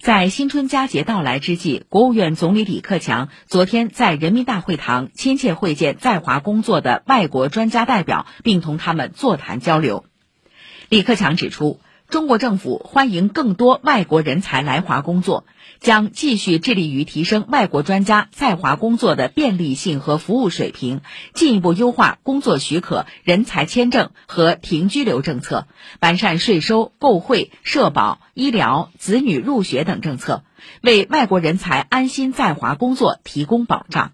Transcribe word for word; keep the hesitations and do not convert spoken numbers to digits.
在新春佳节到来之际，国务院总理李克强昨天在人民大会堂亲切会见在华工作的外国专家代表，并同他们座谈交流。李克强指出，中国政府欢迎更多外国人才来华工作，将继续致力于提升外国专家在华工作的便利性和服务水平，进一步优化工作许可、人才签证和停居留政策，完善税收、购汇、社保、医疗、子女入学等政策，为外国人才安心在华工作提供保障。